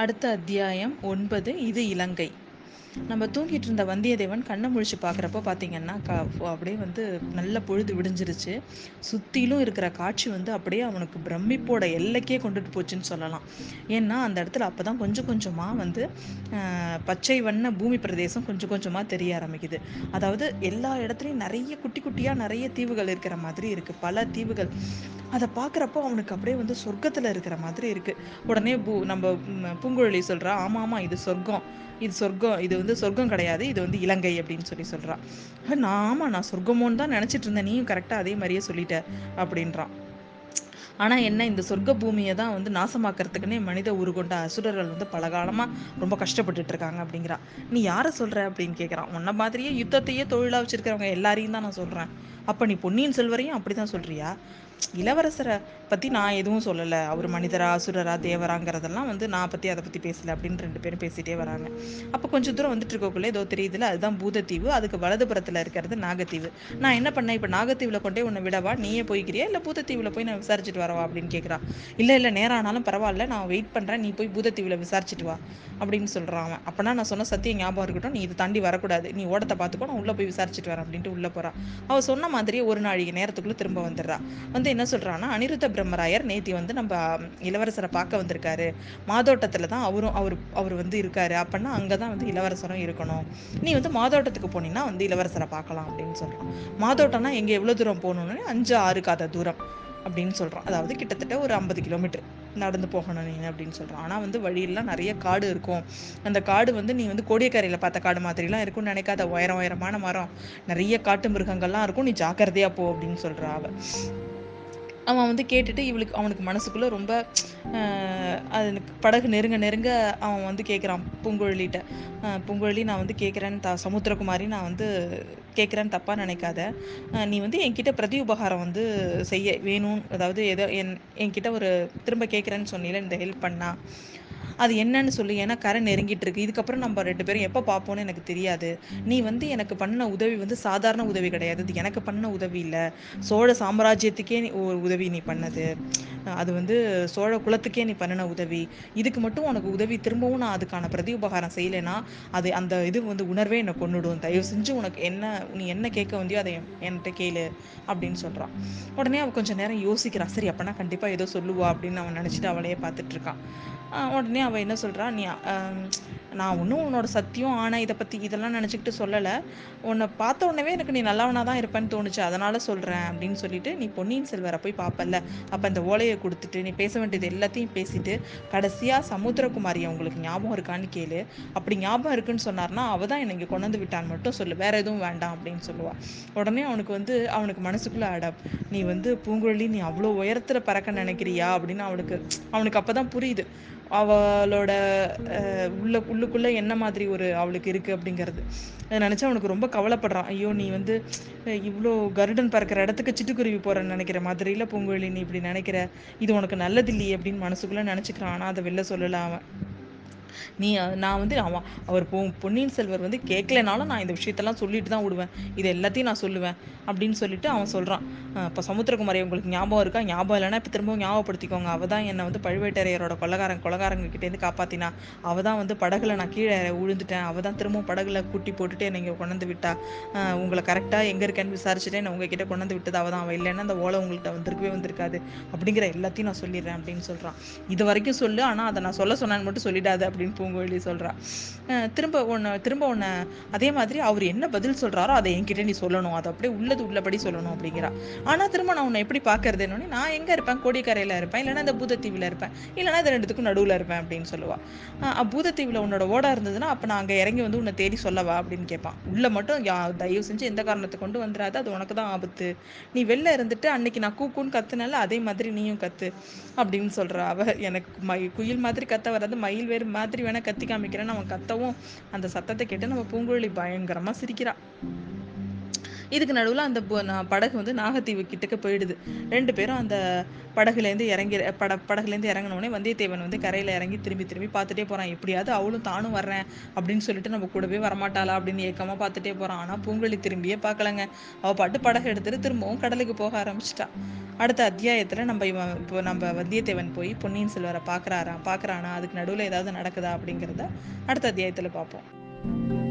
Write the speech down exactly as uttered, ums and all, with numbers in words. அடுத்த அத்தியாயம் ஒன்பது. இது இலங்கை. நம்ம தூங்கிட்டு இருந்த வந்தியத்தேவன் கண்ணை முழிச்சு பார்க்குறப்போ பார்த்தீங்கன்னா கா அப்படியே வந்து நல்ல பொழுது விடிஞ்சிருச்சு. சுற்றிலும் இருக்கிற காட்சி வந்து அப்படியே அவனுக்கு பிரமிப்போட எல்லைக்கே கொண்டுட்டு போச்சுன்னு சொல்லலாம். ஏன்னா அந்த இடத்துல அப்போ தான் கொஞ்சம் கொஞ்சமாக வந்து பச்சை வண்ண பூமி பிரதேசம் கொஞ்சம் கொஞ்சமாக தெரிய ஆரம்பிக்குது. அதாவது எல்லா இடத்துலையும் நிறைய குட்டி குட்டியாக நிறைய தீவுகள் இருக்கிற மாதிரி இருக்குது, பல தீவுகள். அதை பார்க்குறப்போ அவனுக்கு அப்படியே வந்து சொர்க்கத்தில் இருக்கிற மாதிரி இருக்குது. உடனே பூ நம்ம பூங்குழலி சொல்கிறா, ஆமாம் ஆமாம் இது சொர்க்கம், இது சொர்க்கம், இது வந்து சொர்க்கம் கிடையாது, இது வந்து இலங்கை அப்படின்னு சொல்லி சொல்கிறான். நான் ஆமாம் நான் சொர்க்கமோன்னு தான் நினச்சிட்டு இருந்தேன், நீயும் கரெக்டாக அதே மாதிரியே சொல்லிட்ட அப்படின்றான். ஆனால் என்ன, இந்த சொர்க்க பூமியை தான் வந்து நாசமாக்கிறதுக்குன்னே மனித உருகொண்ட அசுரர்கள் வந்து பல காலமாக ரொம்ப கஷ்டப்பட்டுட்டு இருக்காங்க அப்படிங்கிறா. நீ யாரை சொல்கிற அப்படின்னு கேட்குறான். உன்ன மாதிரியே யுத்தத்தையே தொழிலாக வச்சுருக்கிறவங்க எல்லாரையும் தான் நான் சொல்கிறேன். அப்போ நீ பொன்னியின் செல்வரையும் அப்படி தான் சொல்கிறியா? இளவரசரை பற்றி நான் எதுவும் சொல்லலை, அவர் மனிதரா அசுரரா தேவராங்கிறதெல்லாம் வந்து நான் பற்றி அதை பற்றி பேசலை அப்படின்னு ரெண்டு பேரும் பேசிகிட்டே வராங்க. அப்போ கொஞ்சம் தூரம் வந்துட்டு இருக்கக்குள்ளே ஏதோ தெரியுதுல, அதுதான் பூதத்தீவு, அதுக்கு வலதுபுறத்தில் இருக்கிறது நாகத்தீவு. நான் என்ன பண்ணேன், இப்போ நாகத்தீவில் கொண்டே உன்னை விடவா, நீயே போய்க்கிறியா இல்லை பூதத்தீவில் போய் நான் விசாரிச்சுட்டு வரவா அப்படின்னு கேட்குறான். இல்லை இல்லை நேரம் ஆனாலும் பரவாயில்ல, நான் வெயிட் பண்ணுறேன், நீ போய் பூதத்தீவில் விசாரிச்சுட்டு வா அப்படின்னு சொல்கிறான் அவன். அப்படின்னா நான் சொன்ன சத்தியம் ஞாபகம் இருக்கட்டும், நீ இதை தாண்டி வரக்கூடாது, நீ ஓடத்தை பார்த்துக்கோ, நான் உள்ளே போய் விசாரிச்சுட்டு வரேன் அப்படின்ட்டு உள்ளே போகிறான். அவள் சொன்ன மாதிரியே ஒரு நாளைக்கு நேரத்துக்குள்ளே திரும்ப வந்துடுறான். வந்து என்ன சொல்கிறான்னா, அனிருத்த பிரம்மராயர் நேத்தி வந்து நம்ம இளவரசரை பார்க்க வந்திருக்காரு, மாதோட்டத்தில் தான் அவரும் அவர் அவர் வந்து இருக்காரு, அப்படின்னா அங்கே தான் வந்து இளவரசரும் இருக்கணும், நீ வந்து மாதோட்டத்துக்கு போனீங்கன்னா வந்து இளவரசரை பார்க்கலாம் அப்படின்னு சொல்கிறான். மாதோட்டம்னா எங்கே எவ்வளோ தூரம் போகணுன்னு, அஞ்சு ஆறு காத தூரம் அப்படின்னு சொல்கிறான். அதாவது கிட்டத்தட்ட ஒரு ஐம்பது கிலோமீட்டர் நடந்து போகணும் நீ அப்படின்னு சொல்கிறான். ஆனால் வந்து வழியெல்லாம் நிறைய காடு இருக்கும், அந்த காடு வந்து நீ வந்து கோடியக்கரையில் பார்த்த காடு மாதிரிலாம் இருக்கும்னு நினைக்காத, உயரம் உயரமான மரம், நிறைய காட்டு மிருகங்கள்லாம் இருக்கும், நீ ஜாக்கிரதையாக போ அப்படின்னு சொல்கிறா அவள். அவன் வந்து கேட்டுட்டு இவளுக்கு அவனுக்கு மனசுக்குள்ளே ரொம்ப அது படகு நெருங்க நெருங்க அவன் வந்து கேட்குறான் பூங்குழலிகிட்ட. பூங்குழலி நான் வந்து கேட்குறேன்னு த சமுத்திரகுமாரி நான் வந்து கேட்குறேன்னு தப்பாக நினைக்காத, நீ வந்து என்கிட்ட பிரதி உபகாரம் வந்து செய்ய வேணும், அதாவது ஏதோ என் என்கிட்ட ஒரு திரும்ப கேட்குறேன்னு சொன்னீங்களே, இந்த ஹெல்ப் பண்ணா அது என்னன்னு சொல்லி, ஏன்னா கரை நெருங்கிட்டு இருக்கு, இதுக்கப்புறம் நம்ம ரெண்டு பேரும் எப்போ பார்ப்போன்னு எனக்கு தெரியாது, நீ வந்து எனக்கு பண்ணின உதவி வந்து சாதாரண உதவி கிடையாது, அது எனக்கு பண்ண உதவி இல்லை, சோழ சாம்ராஜ்யத்துக்கே ஒரு உதவி நீ பண்ணது, அது வந்து சோழ குலத்துக்கே நீ பண்ணின உதவி, இதுக்கு மட்டும் உனக்கு உதவி திரும்பவும் நான் அதுக்கான பிரதி உபகாரம் செய்யலைன்னா அது அந்த இது வந்து உணர்வே என்னை கொண்டுடும், தயவு செஞ்சு உனக்கு என்ன நீ என்ன கேட்க வந்தியோ அதை என்கிட்ட கேளு அப்படின்னு சொல்கிறான். உடனே அவள் கொஞ்சம் நேரம் யோசிக்கிறான், சரி அப்படின்னா கண்டிப்பாக ஏதோ சொல்லுவா அப்படின்னு அவன் நினச்சிட்டு அவளையே பார்த்துட்ருக்கான். உடனே அவள் என்ன சொல்கிறான், நீ நான் ஒன்றும் உன்னோட சத்தியம் ஆனால் இதை பற்றி இதெல்லாம் நினச்சிக்கிட்டு சொல்லலை, உன்னை பார்த்த உடனே எனக்கு நீ நல்லவனாக தான் இருப்பேன்னு தோணுச்சு, அதனால் சொல்கிறேன் அப்படின்னு சொல்லிட்டு, நீ பொன்னியின் செல்வரை போய் பார்ப்பல்ல, அப்போ அந்த ஓலையை கொடுத்துட்டு நீ பேச வேண்டியது எல்லாத்தையும் பேசிட்டு கடைசியாக சமுத்திரகுமாரியை உங்களுக்கு ஞாபகம் இருக்கான்னு கேளு, அப்படி ஞாபகம் இருக்குன்னு சொன்னார்னா அவள் தான் எனக்கு கொண்டு வந்து விட்டான்னு மட்டும் சொல்லு, வேற எதுவும் வேண்டாம் அப்படின்னு சொல்லுவாள். உடனே அவனுக்கு வந்து அவனுக்கு மனசுக்குள்ளே அட நீ வந்து பூங்குழலி நீ அவ்வளோ உயரத்தில் பறக்க நினைக்கிறியா அப்படின்னு அவனுக்கு அவனுக்கு அப்போ தான் புரியுது அவளோட உள்ள உள்ளுக்குள்ளே என்ன மாதிரி ஒரு அவளுக்கு இருக்குது அப்படிங்கிறது. அதை நினச்சா அவனுக்கு ரொம்ப கவலைப்படுறான், ஐயோ நீ வந்து இவ்வளோ கருடன் பறக்கிற இடத்துக்கு சிட்டுக்குருவி போகிறேன்னு நினைக்கிற மாதிரி இல்லை பூங்குழலி, நீ இப்படி நினைக்கிற இது உனக்கு நல்லதில்லையே அப்படின்னு மனசுக்குள்ளே நினச்சிக்கிறான். ஆனால் அதை வெளில சொல்லலை அவன். நீ நான் வந்து அவன் அவர் பொ பொன்னியின் செல்வர் வந்து கேட்கலனாலும் நான் இந்த விஷயத்தெல்லாம் சொல்லிட்டு தான் விடுவேன், இது எல்லாத்தையும் நான் சொல்லுவேன் அப்படின்னு சொல்லிட்டு அவன் சொல்கிறான். இப்போ சமுத்திரகுமாரி உங்களுக்கு ஞாபகம் இருக்கா, ஞாபகம் இல்லைன்னா இப்போ திரும்பவும் ஞாபகப்படுத்திக்கோங்க, அவள் தான் என்னை வந்து பழுவேட்டரையரோட கொள்ளகாரன் கொள்ளகாரங்ககிட்டேருந்து காப்பாற்றினா, அவள் தான் வந்து படகுல நான் கீழே விழுந்துட்டேன், அவள் தான் திரும்பவும் படகுல கூட்டி போட்டுட்டு என்னை இங்கே கொண்டு வந்து விட்டா, உங்களை கரெக்டாக எங்கே இருக்கேன்னு விசாரிச்சுட்டு என்னை உங்ககிட்ட கொண்டு வந்து விட்டது அவள் தான், அவள் இல்லைன்னா அந்த ஓலை உங்கள்கிட்ட வந்திருக்கவே வந்திருக்காது அப்படிங்கிற எல்லாத்தையும் நான் சொல்லிடுறேன் அப்படின்னு சொல்கிறான். இது வரைக்கும் சொல்லு, ஆனால் அதை நான் சொல்ல சொன்னான்னு மட்டும் சொல்லிடாது அப்படின்னு பூங்குழலி சொல்றா. திரும்ப ஒன்னு திரும்ப ஒன்னு அதே மாதிரி அவர் என்ன பதில் சொல்றாரோ அதை என்கிட்ட நீ சொல்லணும், அதை அப்படியே உள்ளது உள்ளபடி சொல்லணும் அப்படிங்கிறா. ஆனா திரும்ப நான் உன்னை எப்படி பாக்குறது, நான் எங்க இருப்பேன், கோடிக்கரையில இருப்பேன், இல்லைன்னா இந்த பூதத்தீவுல இருப்பேன், இல்லைன்னா இந்த ரெண்டுத்துக்கும் நடுவுல இருப்பேன் அப்படின்னு சொல்லுவா. பூதத்தீவுல உன்னோட ஓடா இருந்ததுன்னா அப்ப நான் அங்க இறங்கி வந்து உன்னை தேடி சொல்லவா அப்படின்னு கேட்பான். உள்ள மட்டும் தயவு செஞ்சு எந்த காரணத்தை கொண்டு வந்துடாது, அது உனக்கு தான் ஆபத்து, நீ வெளில இருந்துட்டு அன்னைக்கு நான் கூக்குன்னு கத்துனால அதே மாதிரி நீயும் கத்து அப்படின்னு சொல்றா அவ. எனக்கு மயில் குயில் மாதிரி கத்த வராது, மயில் வேறு மாதிரி வேணா கத்தி காமிக்கிறேன்னு அவன் கத்தவும் அந்த சத்தத்தை கேட்டு நம்ம பூங்குழலி பயங்கரமா சிரிக்கிறா. இதுக்கு நடுவில் அந்த படகு வந்து நாகத்தீவு கிட்டக்க போயிடுது. ரெண்டு பேரும் அந்த படகுலேருந்து இறங்கி பட படகுலேருந்து இறங்கினோடனே வந்தியத்தேவன் வந்து கரையில் இறங்கி திரும்பி திரும்பி பார்த்துட்டே போகிறான். எப்படியாவது அவளும் தானும் வர்றேன் அப்படின்னு சொல்லிட்டு நம்ம கூடவே வரமாட்டாளா அப்படின்னு ஏக்கமாக பார்த்துட்டே போகிறான். ஆனால் பூங்கொழி திரும்பியே பார்க்கலங்க. அவள் பாட்டு படகு எடுத்துட்டு திரும்பவும் கடலுக்கு போக ஆரம்பிச்சிட்டா. அடுத்த அத்தியாயத்தில் நம்ம இவன் இப்போ நம்ம வந்தியத்தேவன் போய் பொன்னியின் செல்வரை பார்க்குறாரா பார்க்குறானா அதுக்கு நடுவில் ஏதாவது நடக்குதா அப்படிங்கிறத அடுத்த அத்தியாயத்தில் பார்ப்போம்.